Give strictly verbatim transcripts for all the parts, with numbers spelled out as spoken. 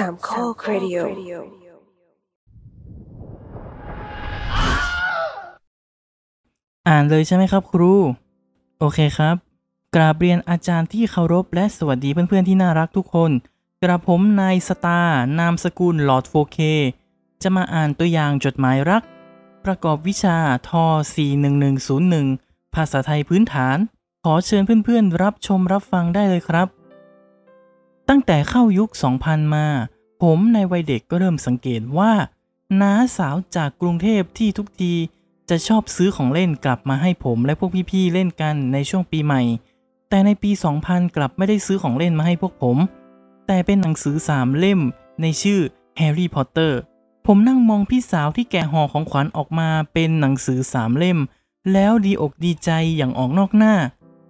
สามข้อเรดิโออ่านเลยใช่ไหมครับครูโอเคครับกราบเรียนอาจารย์ที่เคารพและสวัสดีเพื่อนๆที่น่ารักทุกคนกระผมนายสตาร์นามสกุลหลอด โฟร์เค จะมาอ่านตัวอย่างจดหมายรักประกอบวิชาทสี่หนึ่งหนึ่งศูนย์หนึ่งภาษาไทยพื้นฐานขอเชิญเพื่อนๆรับชมรับฟังได้เลยครับตั้งแต่เข้ายุคสองพันมาผมในวัยเด็กก็เริ่มสังเกตว่าน้าสาวจากกรุงเทพที่ทุกทีจะชอบซื้อของเล่นกลับมาให้ผมและพวกพี่ๆเล่นกันในช่วงปีใหม่แต่ในปีสองพันกลับไม่ได้ซื้อของเล่นมาให้พวกผมแต่เป็นหนังสือสามเล่มในชื่อ Harry Potter ผมนั่งมองพี่สาวที่แกะห่อของขวัญออกมาเป็นหนังสือสามเล่มแล้วดีอกดีใจอย่างออกนอกหน้า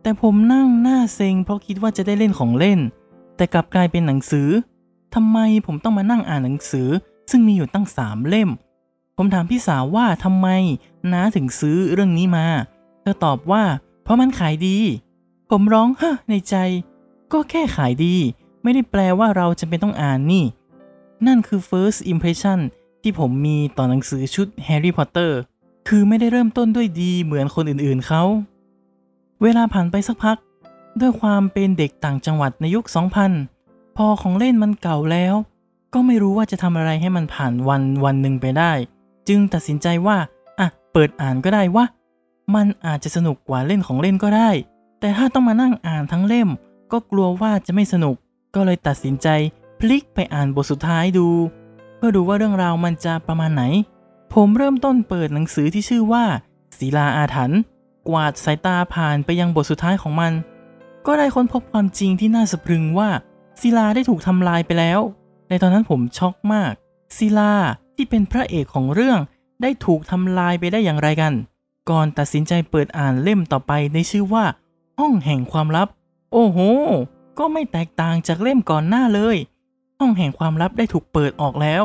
แต่ผมนั่งหน้าเซ็งเพราะคิดว่าจะได้เล่นของเล่นแต่กลับกลายเป็นหนังสือทำไมผมต้องมานั่งอ่านหนังสือซึ่งมีอยู่ตั้งสามเล่มผมถามพี่สาวว่าทำไมน้าถึงซื้อเรื่องนี้มาเธอตอบว่าเพราะมันขายดีผมร้องฮะในใจก็แค่ขายดีไม่ได้แปลว่าเราจำเป็นต้องอ่านนี่นั่นคือ first impression ที่ผมมีต่อหนังสือชุด Harry Potter คือไม่ได้เริ่มต้นด้วยดีเหมือนคนอื่นๆเขาเวลาผ่านไปสักพักด้วยความเป็นเด็กต่างจังหวัดในยุค สองพัน พอของเล่นมันเก่าแล้วก็ไม่รู้ว่าจะทำอะไรให้มันผ่านวันวันหนึ่งไปได้จึงตัดสินใจว่าอ่ะเปิดอ่านก็ได้วะมันอาจจะสนุกกว่าเล่นของเล่นก็ได้แต่ถ้าต้องมานั่งอ่านทั้งเล่มก็กลัวว่าจะไม่สนุกก็เลยตัดสินใจพลิกไปอ่านบทสุดท้ายดูเพื่อดูว่าเรื่องราวมันจะประมาณไหนผมเริ่มต้นเปิดหนังสือที่ชื่อว่าศิลาอาถรรพ์กวาดสายตาผ่านไปยังบทสุดท้ายของมันก็ได้ค้นพบความจริงที่น่าสะพรึงว่าศิลาได้ถูกทำลายไปแล้วในตอนนั้นผมช็อกมากศิลาที่เป็นพระเอกของเรื่องได้ถูกทำลายไปได้อย่างไรกันก่อนตัดสินใจเปิดอ่านเล่มต่อไปในชื่อว่าห้องแห่งความลับโอ้โหก็ไม่แตกต่างจากเล่มก่อนหน้าเลยห้องแห่งความลับได้ถูกเปิดออกแล้ว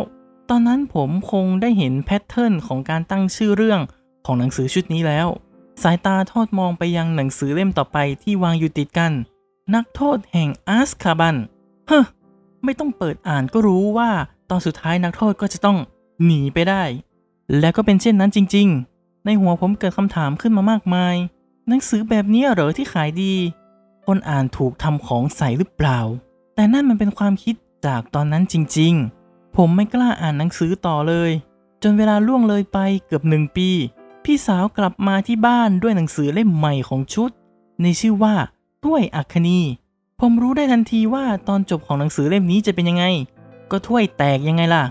ตอนนั้นผมคงได้เห็นแพทเทิร์นของการตั้งชื่อเรื่องของหนังสือชุดนี้แล้วสายตาทอดมองไปยังหนังสือเล่มต่อไปที่วางอยู่ติดกันนักโทษแห่งอัสคาบันเฮ้อไม่ต้องเปิดอ่านก็รู้ว่าตอนสุดท้ายนักโทษก็จะต้องหนีไปได้และก็เป็นเช่นนั้นจริงๆในหัวผมเกิดคำถามขึ้นมามากมายหนังสือแบบนี้เหรอที่ขายดีคนอ่านถูกทำของใส่หรือเปล่าแต่นั่นมันเป็นความคิดจากตอนนั้นจริงๆผมไม่กล้าอ่านหนังสือต่อเลยจนเวลาล่วงเลยไปเกือบหนึ่งปีพี่สาวกลับมาที่บ้านด้วยหนังสือเล่มใหม่ของชุดในชื่อว่าถ้วยอัคนีผมรู้ได้ทันทีว่าตอนจบของหนังสือเล่มนี้จะเป็นยังไงก็ถ้วยแตกยังไงล่ะ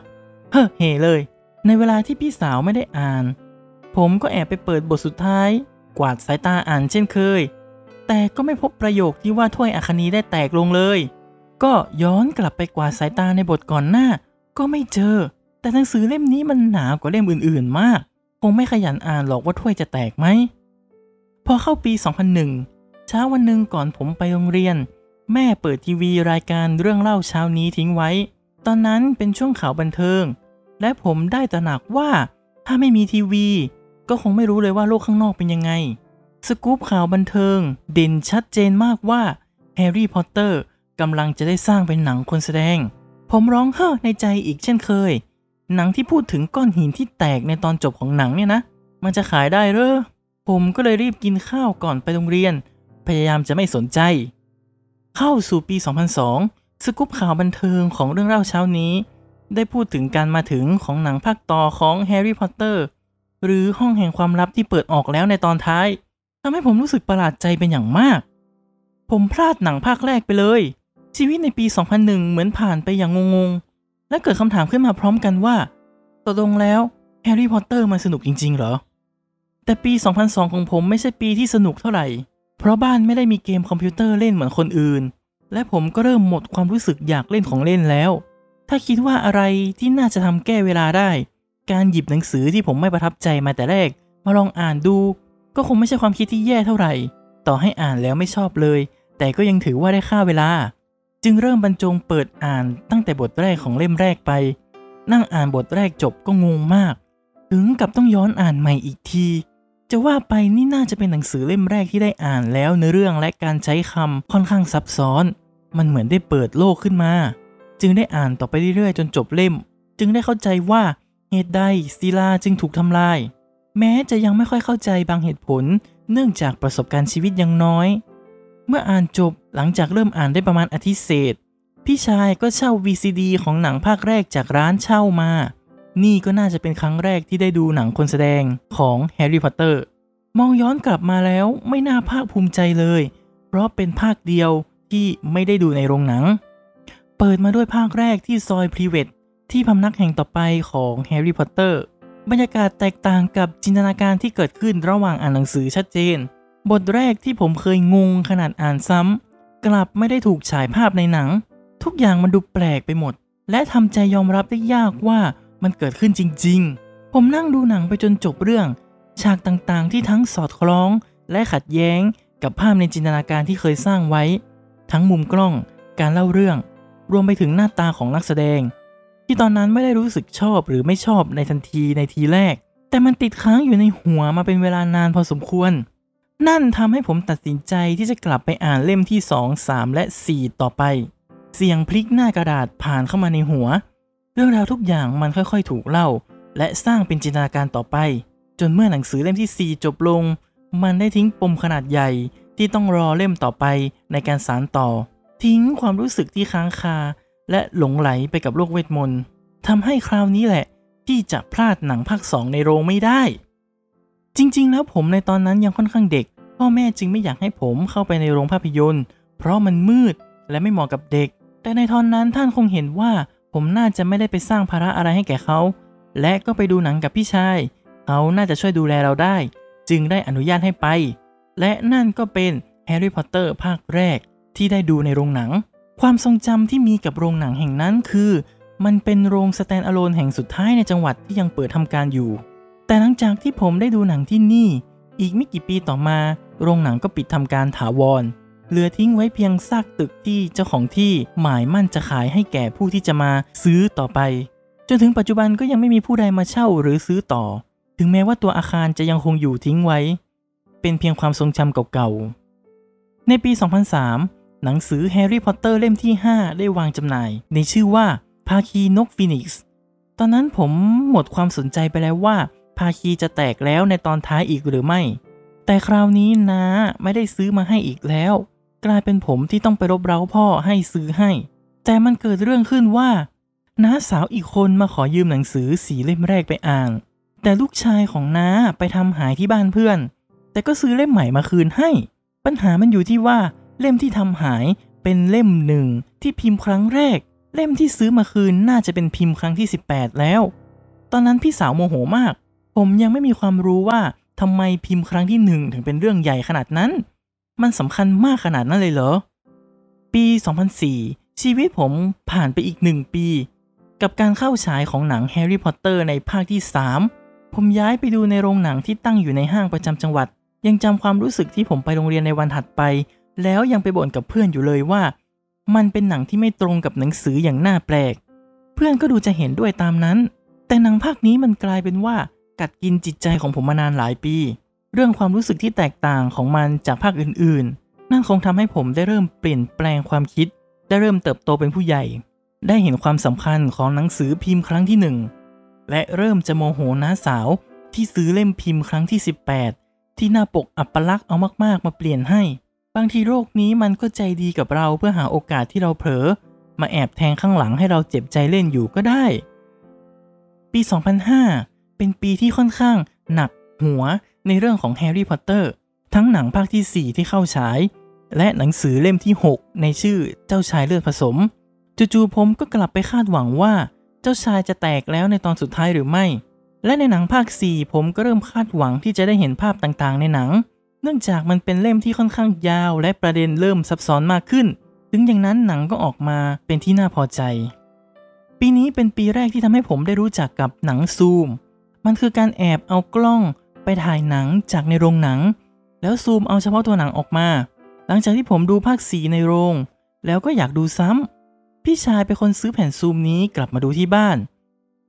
เฮ้อเฮเลยในเวลาที่พี่สาวไม่ได้อ่านผมก็แอบไปเปิดบทสุดท้ายกวาดสายตาอ่านเช่นเคยแต่ก็ไม่พบประโยคที่ว่าถ้วยอัคนีได้แตกลงเลยก็ย้อนกลับไปกวาดสายตาในบทก่อนหน้าก็ไม่เจอแต่หนังสือเล่มนี้มันหนากว่าเล่มอื่นๆมากคงไม่ขยันอ่านหรอกว่าถ้วยจะแตกไหมพอเข้าปีสองพันหนึ่งเช้าวันหนึ่งก่อนผมไปโรงเรียนแม่เปิดทีวีรายการเรื่องเล่าเช้านี้ทิ้งไว้ตอนนั้นเป็นช่วงข่าวบันเทิงและผมได้ตระหนักว่าถ้าไม่มีทีวีก็คงไม่รู้เลยว่าโลกข้างนอกเป็นยังไงสกู๊ปข่าวบันเทิงเด่นชัดเจนมากว่าแฮร์รี่พอตเตอร์กำลังจะได้สร้างเป็นหนังคนแสดงผมร้องเฮ้อในใจอีกเช่นเคยหนังที่พูดถึงก้อนหินที่แตกในตอนจบของหนังเนี่ยนะมันจะขายได้เหรอผมก็เลยรีบกินข้าวก่อนไปโรงเรียนพยายามจะไม่สนใจเข้าสู่ปีสองพันสองสกู๊ปข่าวบันเทิงของเรื่องเล่าเช้านี้ได้พูดถึงการมาถึงของหนังภาคต่อของแฮร์รี่พอตเตอร์หรือห้องแห่งความลับที่เปิดออกแล้วในตอนท้ายทำให้ผมรู้สึกประหลาดใจเป็นอย่างมากผมพลาดหนังภาคแรกไปเลยชีวิตในปีสองพันหนึ่งเหมือนผ่านไปอย่างงงๆและเกิดคำถามขึ้นมาพร้อมกันว่าตกลงแล้วแฮร์รี่พอตเตอร์มันสนุกจริงๆเหรอแต่ปีสองพันสองของผมไม่ใช่ปีที่สนุกเท่าไหร่เพราะบ้านไม่ได้มีเกมคอมพิวเตอร์เล่นเหมือนคนอื่นและผมก็เริ่มหมดความรู้สึกอยากเล่นของเล่นแล้วถ้าคิดว่าอะไรที่น่าจะทำแก้เวลาได้การหยิบหนังสือที่ผมไม่ประทับใจมาแต่แรกมาลองอ่านดูก็คงไม่ใช่ความคิดที่แย่เท่าไหร่ต่อให้อ่านแล้วไม่ชอบเลยแต่ก็ยังถือว่าได้ค่าเวลาจึงเริ่มบรรจงเปิดอ่านตั้งแต่บทแรกของเล่มแรกไปนั่งอ่านบทแรกจบก็งงมากถึงกับต้องย้อนอ่านใหม่อีกทีจะว่าไปนี่น่าจะเป็นหนังสือเล่มแรกที่ได้อ่านแล้วในเรื่องและการใช้คำค่อนข้างซับซ้อนมันเหมือนได้เปิดโลกขึ้นมา จึงได้อ่านต่อไปเรื่อยๆจนจบเล่มจึงได้เข้าใจว่าเหตุใดศิลาจึงถูกทำลายแม้จะยังไม่ค่อยเข้าใจบางเหตุผลเนื่องจากประสบการณ์ชีวิตยังน้อยเมื่ออ่านจบหลังจากเริ่มอ่านได้ประมาณอาทิตย์เศษพี่ชายก็เช่า วี ซี ดี ของหนังภาคแรกจากร้านเช่ามานี่ก็น่าจะเป็นครั้งแรกที่ได้ดูหนังคนแสดงของ Harry Potter มองย้อนกลับมาแล้วไม่น่าภาคภูมิใจเลยเพราะเป็นภาคเดียวที่ไม่ได้ดูในโรงหนังเปิดมาด้วยภาคแรกที่ซอยพรีเวทที่พำนักแห่งต่อไปของ Harry Potter บรรยากาศแตกต่างกับจินตนาการที่เกิดขึ้นระหว่างอ่านหนังสือชัดเจนบทแรกที่ผมเคยงงขนาดอ่านซ้ำกลับไม่ได้ถูกฉายภาพในหนังทุกอย่างมันดูแปลกไปหมดและทำใจยอมรับได้ยากว่ามันเกิดขึ้นจริงๆผมนั่งดูหนังไปจนจบเรื่องฉากต่างๆที่ทั้งสอดคล้องและขัดแย้งกับภาพในจินตนาการที่เคยสร้างไว้ทั้งมุมกล้องการเล่าเรื่องรวมไปถึงหน้าตาของนักแสดงที่ตอนนั้นไม่ได้รู้สึกชอบหรือไม่ชอบในทันทีในทีแรกแต่มันติดค้างอยู่ในหัวมาเป็นเวลานานพอสมควรนั่นทำให้ผมตัดสินใจที่จะกลับไปอ่านเล่มที่สอง สาม และสี่ต่อไปเสียงพลิกหน้ากระดาษผ่านเข้ามาในหัวเรื่องราวทุกอย่างมันค่อยๆถูกเล่าและสร้างเป็นจินตนาการต่อไปจนเมื่อหนังสือเล่มที่สี่จบลงมันได้ทิ้งปมขนาดใหญ่ที่ต้องรอเล่มต่อไปในการสานต่อทิ้งความรู้สึกที่ค้างคาและหลงไหลไปกับโลกเวทมนต์ทำให้คราวนี้แหละที่จะพลาดหนังภาคสองในโรงไม่ได้จริงๆแล้วผมในตอนนั้นยังค่อนข้างเด็กพ่อแม่จึงไม่อยากให้ผมเข้าไปในโรงภาพยนตร์เพราะมันมืดและไม่เหมาะกับเด็กแต่ในตอนนั้นท่านคงเห็นว่าผมน่าจะไม่ได้ไปสร้างภาระอะไรให้แก่เขาและก็ไปดูหนังกับพี่ชายเขาน่าจะช่วยดูแลเราได้จึงได้อนุญาตให้ไปและนั่นก็เป็นแฮร์รี่พอตเตอร์ภาคแรกที่ได้ดูในโรงหนังความทรงจำที่มีกับโรงหนังแห่งนั้นคือมันเป็นโรง Stand a l o แห่งสุดท้ายในจังหวัดที่ยังเปิดทำการอยู่แต่หลังจากที่ผมได้ดูหนังที่นี่อีกไม่กี่ปีต่อมาโรงหนังก็ปิดทำการถาวรเหลือทิ้งไว้เพียงซากตึกที่เจ้าของที่หมายมั่นจะขายให้แก่ผู้ที่จะมาซื้อต่อไปจนถึงปัจจุบันก็ยังไม่มีผู้ใดมาเช่าหรือซื้อต่อถึงแม้ว่าตัวอาคารจะยังคงอยู่ทิ้งไว้เป็นเพียงความทรงจำเก่าๆในปี สองพันสาม หนังสือ Harry Potter เล่มที่ ห้าได้วางจำหน่ายในชื่อว่าภาคีนกฟีนิกซ์ตอนนั้นผมหมดความสนใจไปแล้วว่าภาคีจะแตกแล้วในตอนท้ายอีกหรือไม่แต่คราวนี้นะไม่ได้ซื้อมาให้อีกแล้วกลายเป็นผมที่ต้องไปรบเร้าพ่อให้ซื้อให้แต่มันเกิดเรื่องขึ้นว่าน้าสาวอีกคนมาขอยืมหนังสือสี่เล่มแรกไปอ่านแต่ลูกชายของน้าไปทำหายที่บ้านเพื่อนแต่ก็ซื้อเล่มใหม่มาคืนให้ปัญหามันอยู่ที่ว่าเล่มที่ทำหายเป็นเล่มหนึ่งที่พิมพ์ครั้งแรกเล่มที่ซื้อมาคืนน่าจะเป็นพิมพ์ครั้งที่สิบแปดแล้วตอนนั้นพี่สาวโมโหมากผมยังไม่มีความรู้ว่าทำไมพิมพ์ครั้งที่หนึ่งถึงเป็นเรื่องใหญ่ขนาดนั้นมันสำคัญมากขนาดนั้นเลยเหรอปี สองพันสี่ ชีวิตผมผ่านไปอีกหนึ่งปีกับการเข้าฉายของหนัง Harry Potter ในภาคที่สามผมย้ายไปดูในโรงหนังที่ตั้งอยู่ในห้างประจำจังหวัดยังจำความรู้สึกที่ผมไปโรงเรียนในวันถัดไปแล้วยังไปบ่นกับเพื่อนอยู่เลยว่ามันเป็นหนังที่ไม่ตรงกับหนังสืออย่างน่าแปลกเพื่อนก็ดูจะเห็นด้วยตามนั้นแต่หนังภาคนี้มันกลายเป็นว่ากัดกินจิตใจของผมมานานหลายปีเรื่องความรู้สึกที่แตกต่างของมันจากภาคอื่นๆนั่นคงทำให้ผมได้เริ่มเปลี่ยนแปลงความคิดได้เริ่มเติบโตเป็นผู้ใหญ่ได้เห็นความสำคัญของหนังสือพิมพ์ครั้งที่หนึ่งและเริ่มจะโมโหน้าสาวที่ซื้อเล่มพิมพ์ครั้งที่สิบแปดที่หน้าปกอัปลักษณ์เอามากๆมาเปลี่ยนให้บางทีโรคนี้มันก็ใจดีกับเราเพื่อหาโอกาสที่เราเผลอมาแอบแทงข้างหลังให้เราเจ็บใจเล่นอยู่ก็ได้ปี สองพันห้า เป็นปีที่ค่อนข้างหนักหัวในเรื่องของแฮร์รี่พอตเตอร์ทั้งหนังภาคที่สี่ที่เข้าฉายและหนังสือเล่มที่หกในชื่อเจ้าชายเลือดผสมจู่ๆผมก็กลับไปคาดหวังว่าเจ้าชายจะแตกแล้วในตอนสุดท้ายหรือไม่และในหนังภาคสี่ผมก็เริ่มคาดหวังที่จะได้เห็นภาพต่างๆในหนังเนื่องจากมันเป็นเล่มที่ค่อนข้างยาวและประเด็นเริ่มซับซ้อนมากขึ้นถึงอย่างนั้นหนังก็ออกมาเป็นที่น่าพอใจปีนี้เป็นปีแรกที่ทำให้ผมได้รู้จักกับหนังซูมมันคือการแอบเอากล้องไปถ่ายหนังจากในโรงหนังแล้วซูมเอาเฉพาะตัวหนังออกมาหลังจากที่ผมดูภาคสี่ในโรงแล้วก็อยากดูซ้ำพี่ชายเป็นคนซื้อแผ่นซูมนี้กลับมาดูที่บ้าน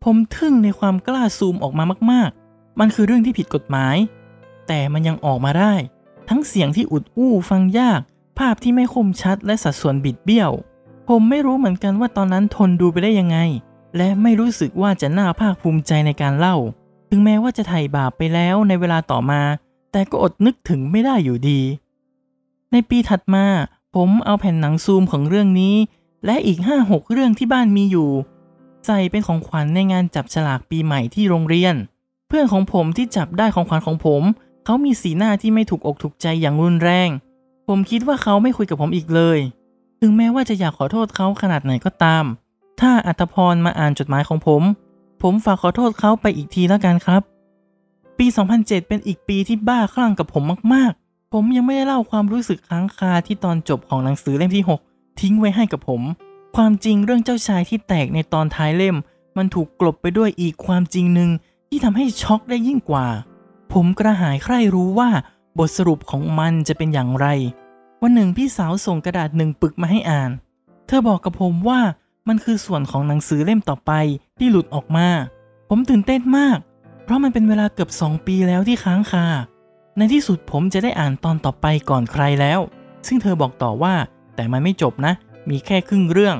ผมทึ่งในความกล้าซูมออกมามากๆมันคือเรื่องที่ผิดกฎหมายแต่มันยังออกมาได้ทั้งเสียงที่อุดอู้ฟังยากภาพที่ไม่คมชัดและสัดส่วนบิดเบี้ยวผ ผมไม่รู้เหมือนกันว่าตอนนั้นทนดูไปได้ยังไงและไม่รู้สึกว่าจะน่าภาคภูมิใจในการเล่าถึงแม้ว่าจะไถ่บาปไปแล้วในเวลาต่อมาแต่ก็อดนึกถึงไม่ได้อยู่ดีในปีถัดมาผมเอาแผ่นหนังซูมของเรื่องนี้และอีก ห้าหก เรื่องที่บ้านมีอยู่ใส่เป็นของขวัญในงานจับฉลากปีใหม่ที่โรงเรียนเพื่อนของผมที่จับได้ของขวัญของผมเขามีสีหน้าที่ไม่ถูกอกถูกใจอย่างรุนแรงผมคิดว่าเขาไม่คุยกับผมอีกเลยถึงแม้ว่าจะอยากขอโทษเขาขนาดไหนก็ตามถ้าอัตพรมาอ่านจดหมายของผมผมฝากขอโทษเขาไปอีกทีแล้วกันครับปีสองพันเจ็ดเป็นอีกปีที่บ้าคลั่งกับผมมากๆผมยังไม่ได้เล่าความรู้สึกค้างคาที่ตอนจบของหนังสือเล่มที่หกทิ้งไว้ให้กับผมความจริงเรื่องเจ้าชายที่แตกในตอนท้ายเล่มมันถูกกลบไปด้วยอีกความจริงหนึ่งที่ทำให้ช็อกได้ยิ่งกว่าผมกระหายใคร่รู้ว่าบทสรุปของมันจะเป็นอย่างไรวันหนึ่งพี่สาวส่งกระดาษหนึ่งปึกมาให้อ่านเธอบอกกับผมว่ามันคือส่วนของหนังสือเล่มต่อไปที่หลุดออกมาผมตื่นเต้นมากเพราะมันเป็นเวลาเกือบสองปีแล้วที่ค้างคาในที่สุดผมจะได้อ่านตอนต่อไปก่อนใครแล้วซึ่งเธอบอกต่อว่าแต่มันไม่จบนะมีแค่ครึ่งเรื่อง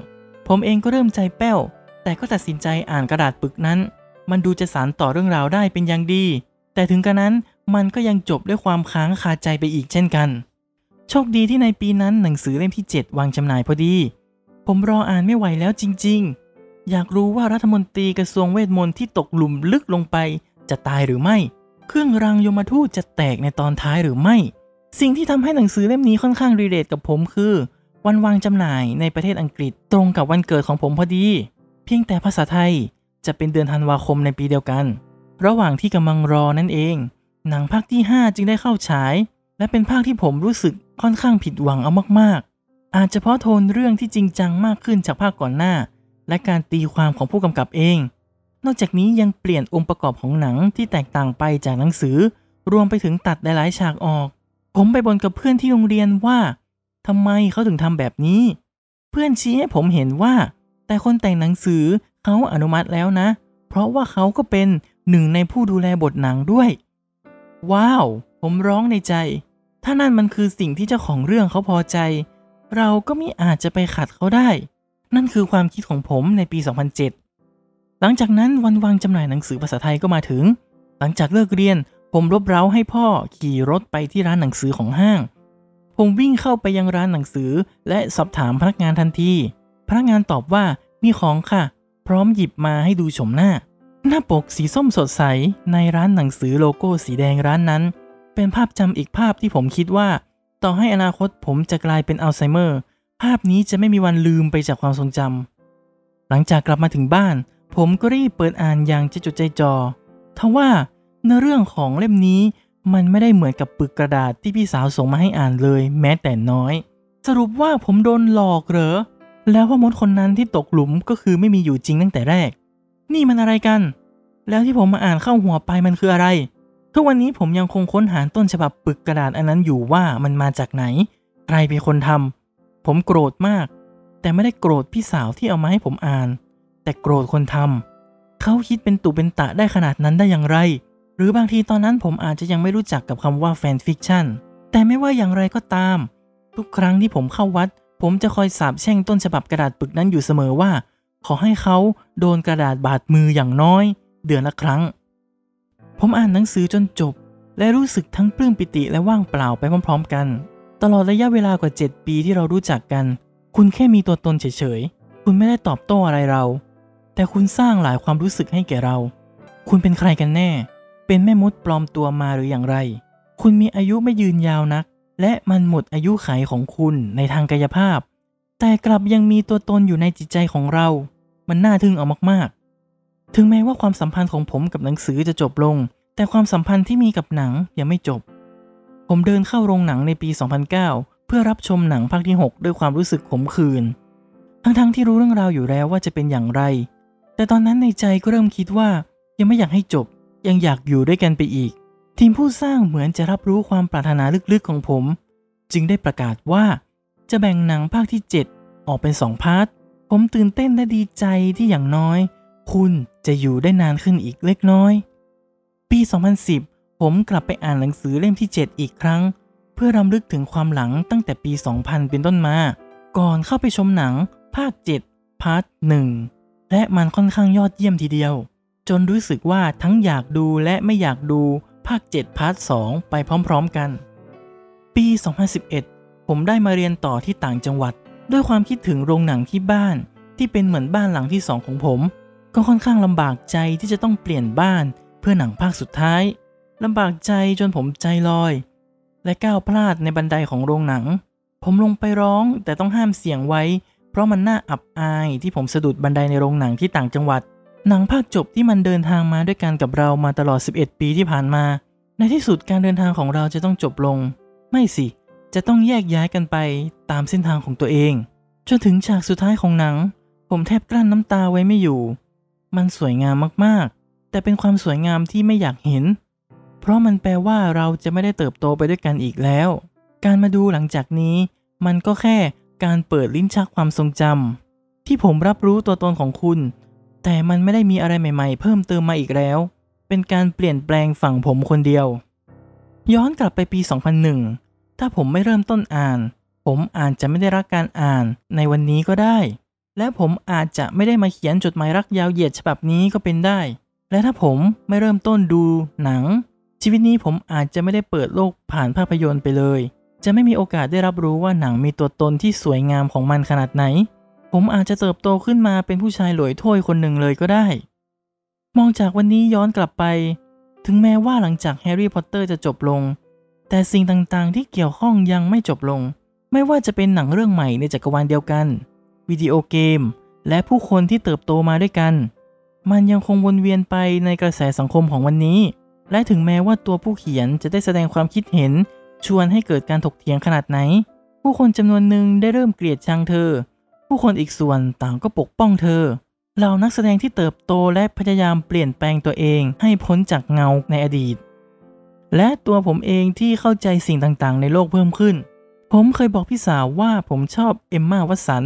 ผมเองก็เริ่มใจแป้วแต่ก็ตัดสินใจอ่านกระดาษปึกนั้นมันดูจะสานต่อเรื่องราวได้เป็นอย่างดีแต่ถึงกระนั้นมันก็ยังจบด้วยความค้างคาใจไปอีกเช่นกันโชคดีที่ในปีนั้นหนังสือเล่มที่เจ็ดวางจำหน่ายพอดีผมรออ่านไม่ไหวแล้วจริงๆอยากรู้ว่ารัฐมนตรีกระทรวงเวทมนต์ที่ตกหลุมลึกลงไปจะตายหรือไม่เครื่องรางยมทูตจะแตกในตอนท้ายหรือไม่สิ่งที่ทำให้หนังสือเล่มนี้ค่อนข้างรีเลทกับผมคือวันวางจำหน่ายในประเทศอังกฤษตรงกับวันเกิดของผมพอดีเพียงแต่ภาษาไทยจะเป็นเดือนธันวาคมในปีเดียวกันระหว่างที่กำลังรอนั่นเองหนังภาคที่ห้าจึงได้เข้าฉายและเป็นภาคที่ผมรู้สึกค่อนข้างผิดหวังเอามากๆอาจจะเพราะโทนเรื่องที่จริงจังมากขึ้นจากภาคก่อนหน้าและการตีความของผู้กำกับเองนอกจากนี้ยังเปลี่ยนองค์ประกอบของหนังที่แตกต่างไปจากหนังสือรวมไปถึงตัดหลายๆฉากออกผมไปบ่นกับเพื่อนที่โรงเรียนว่าทำไมเขาถึงทำแบบนี้เพื่อนชี้ให้ผมเห็นว่าแต่คนแต่งหนังสือเขาอนุมัติแล้วนะเพราะว่าเขาก็เป็นหนึ่งในผู้ดูแลบทหนังด้วยว้าวผมร้องในใจถ้านั่นมันคือสิ่งที่เจ้าของเรื่องเขาพอใจเราก็มิอาจจะไปขัดเขาได้นั่นคือความคิดของผมในปีสองพันเจ็ดหลังจากนั้นวันวางจำหน่ายหนังสือภาษาไทยก็มาถึงหลังจากเลิกเรียนผมรบเร้าให้พ่อขี่รถไปที่ร้านหนังสือของห้างผมวิ่งเข้าไปยังร้านหนังสือและสอบถามพนักงานทันทีพนักงานตอบว่ามีของค่ะพร้อมหยิบมาให้ดูชมหน้าหน้าปกสีส้มสดใสในร้านหนังสือโลโก้สีแดงร้านนั้นเป็นภาพจำอีกภาพที่ผมคิดว่าต่อให้อนาคตผมจะกลายเป็นอัลไซเมอร์ภาพนี้จะไม่มีวันลืมไปจากความทรงจำหลังจากกลับมาถึงบ้านผมก็รีบเปิดอ่านอย่างใจจดใจจ่อทว่าในเรื่องของเล่มนี้มันไม่ได้เหมือนกับปึกกระดาษที่พี่สาวส่งมาให้อ่านเลยแม้แต่น้อยสรุปว่าผมโดนหลอกเหรอแล้วว่ามดคนนั้นที่ตกหลุมก็คือไม่มีอยู่จริงตั้งแต่แรกนี่มันอะไรกันแล้วที่ผมมาอ่านเข้าหัวไปมันคืออะไรทุกวันนี้ผมยังคงค้นหาต้นฉบับปึกกระดาษอันนั้นอยู่ว่ามันมาจากไหนใครเป็นคนทำผมโกรธมากแต่ไม่ได้โกรธพี่สาวที่เอามาให้ผมอ่านแต่โกรธคนทำเขาคิดเป็นตุเป็นตะได้ขนาดนั้นได้อย่างไรหรือบางทีตอนนั้นผมอาจจะยังไม่รู้จักกับคำว่าแฟนฟิกชันแต่ไม่ว่าอย่างไรก็ตามทุกครั้งที่ผมเข้าวัดผมจะคอยสาปแช่งต้นฉบับกระดาษปึกนั้นอยู่เสมอว่าขอให้เขาโดนกระดาษบาดมืออย่างน้อยเดือนละครั้งผมอ่านหนังสือจนจบและรู้สึกทั้งปลื้มปิติและว่างเปล่าไปพร้อมๆกันตลอดระยะเวลากว่าเจ็ดปีที่เรารู้จักกันคุณแค่มีตัวตนเฉยๆคุณไม่ได้ตอบโต้อะไรเราแต่คุณสร้างหลายความรู้สึกให้แก่เราคุณเป็นใครกันแน่เป็นแม่มดปลอมตัวมาหรืออย่างไรคุณมีอายุไม่ยืนยาวนักและมันหมดอายุขัยของคุณในทางกายภาพแต่กลับยังมีตัวตนอยู่ในจิตใจของเรามันน่าทึ่งเอามากๆถึงแม้ว่าความสัมพันธ์ของผมกับหนังสือจะจบลงแต่ความสัมพันธ์ที่มีกับหนังยังไม่จบผมเดินเข้าโรงหนังในปีสองพันเก้าเพื่อรับชมหนังภาคที่หกด้วยความรู้สึกขมขื่นทั้งๆที่รู้เรื่องราวอยู่แล้วว่าจะเป็นอย่างไรแต่ตอนนั้นในใจก็เริ่มคิดว่ายังไม่อยากให้จบยังอยากอยู่ด้วยกันไปอีกทีมผู้สร้างเหมือนจะรับรู้ความปรารถนาลึกๆของผมจึงได้ประกาศว่าจะแบ่งหนังภาคที่เจ็ดออกเป็นสองพาร์ทผมตื่นเต้นและดีใจที่อย่างน้อยคุณจะอยู่ได้นานขึ้นอีกเล็กน้อยปีสองพันสิบผมกลับไปอ่านหนังสือเล่มที่เจ็ดอีกครั้งเพื่อรำลึกถึงความหลังตั้งแต่ปีสองพันเป็นต้นมาก่อนเข้าไปชมหนัง ภาคเจ็ดพาร์ทหนึ่งและมันค่อนข้างยอดเยี่ยมทีเดียวจนรู้สึกว่าทั้งอยากดูและไม่อยากดูภาคเจ็ดพาร์ทสองไปพร้อมๆกันปีสองพันสิบเอ็ดผมได้มาเรียนต่อที่ต่างจังหวัดด้วยความคิดถึงโรงหนังที่บ้านที่เป็นเหมือนบ้านหลังที่สองของผมก็ค่อนข้างลำบากใจที่จะต้องเปลี่ยนบ้านเพื่อหนังภาคสุดท้ายลำบากใจจนผมใจลอยและก้าวพลาดในบันไดของโรงหนังผมลงไปร้องแต่ต้องห้ามเสียงไว้เพราะมันน่าอับอายที่ผมสะดุดบันไดในโรงหนังที่ต่างจังหวัดหนังภาคจบที่มันเดินทางมาด้วยกันกับเรามาตลอดสิบเอ็ดปีที่ผ่านมาในที่สุดการเดินทางของเราจะต้องจบลงไม่สิจะต้องแยกย้ายกันไปตามเส้นทางของตัวเองจนถึงฉากสุดท้ายของหนังผมแทบกลั้นน้ำตาไว้ไม่อยู่มันสวยงามมากๆแต่เป็นความสวยงามที่ไม่อยากเห็นเพราะมันแปลว่าเราจะไม่ได้เติบโตไปด้วยกันอีกแล้วการมาดูหลังจากนี้มันก็แค่การเปิดลิ้นชักความทรงจำที่ผมรับรู้ตัวตนของคุณแต่มันไม่ได้มีอะไรใหม่ๆเพิ่มเติมมาอีกแล้วเป็นการเปลี่ยนแปลงฝั่งผมคนเดียวย้อนกลับไปปีสองพันหนึ่งถ้าผมไม่เริ่มต้นอ่านผมอาจจะไม่ได้รักการอ่านในวันนี้ก็ได้และผมอาจจะไม่ได้มาเขียนจดหมายรักยาวเหยียดฉบับนี้ก็เป็นได้และถ้าผมไม่เริ่มต้นดูหนังชีวิตนี้ผมอาจจะไม่ได้เปิดโลกผ่านภาพยนตร์ไปเลยจะไม่มีโอกาสได้รับรู้ว่าหนังมีตัวตนที่สวยงามของมันขนาดไหนผมอาจจะเติบโตขึ้นมาเป็นผู้ชายหล่ยถ้วยคนหนึ่งเลยก็ได้มองจากวันนี้ย้อนกลับไปถึงแม้ว่าหลังจากแฮร์รี่พอตเตอร์จะจบลงแต่สิ่งต่างๆที่เกี่ยวข้องยังไม่จบลงไม่ว่าจะเป็นหนังเรื่องใหม่ในจักรวาลเดียวกันวิดีโอเกมและผู้คนที่เติบโตมาด้วยกันมันยังคงวนเวียนไปในกระแสสังคมของวันนี้และถึงแม้ว่าตัวผู้เขียนจะได้แสดงความคิดเห็นชวนให้เกิดการถกเถียงขนาดไหนผู้คนจำนวนหนึ่งได้เริ่มเกลียดชังเธอผู้คนอีกส่วนต่างก็ปกป้องเธอเหล่านักแสดงที่เติบโตและพยายามเปลี่ยนแปลงตัวเองให้พ้นจากเงาในอดีตและตัวผมเองที่เข้าใจสิ่งต่างๆในโลกเพิ่มขึ้นผมเคยบอกพี่สาวว่าผมชอบเอมม่า วัตสัน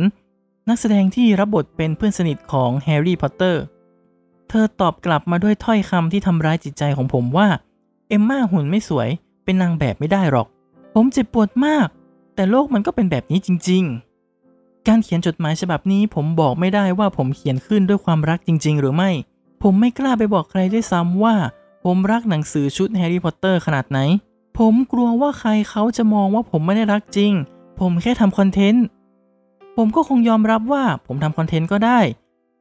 นักแสดงที่รับบทเป็นเพื่อนสนิทของแฮร์รี่ พอตเตอร์เธอตอบกลับมาด้วยถ้อยคำที่ทำร้ายจิตใจของผมว่าเอมม่าหุ่นไม่สวยเป็นนางแบบไม่ได้หรอกผมเจ็บปวดมากแต่โลกมันก็เป็นแบบนี้จริงๆการเขียนจดหมายฉบับนี้ผมบอกไม่ได้ว่าผมเขียนขึ้นด้วยความรักจริงๆหรือไม่ผมไม่กล้าไปบอกใครด้วยซ้ำว่าผมรักหนังสือชุดแฮร์รี่พอตเตอร์ขนาดไหนผมกลัวว่าใครเขาจะมองว่าผมไม่ได้รักจริงผมแค่ทำคอนเทนต์ผมก็คงยอมรับว่าผมทำคอนเทนต์ก็ได้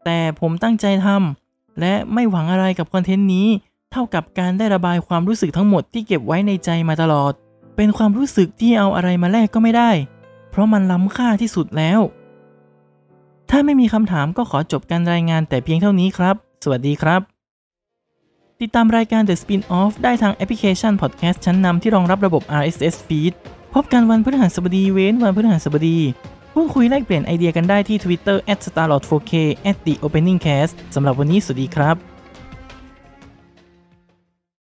แต่ผมตั้งใจทำและไม่หวังอะไรกับคอนเทนต์นี้เท่ากับการได้ระบายความรู้สึกทั้งหมดที่เก็บไว้ในใจมาตลอดเป็นความรู้สึกที่เอาอะไรมาแลกก็ไม่ได้เพราะมันล้ำค่าที่สุดแล้วถ้าไม่มีคำถามก็ขอจบการรายงานแต่เพียงเท่านี้ครับสวัสดีครับติดตามรายการ The Spinoff ได้ทางแอปพลิเคชัน Podcast ชั้นนำที่รองรับระบบ อาร์ เอส เอส Feed พบกันวันพฤหัสบดีเว้นวันพฤหัสบดีพูดคุยแลกเปลี่ยนไอเดียกันได้ที่ Twitter แอท สตาร์ลอร์ด โฟร์เค แอท The Opening Cast สำหรับวันนี้สวัสดีครับ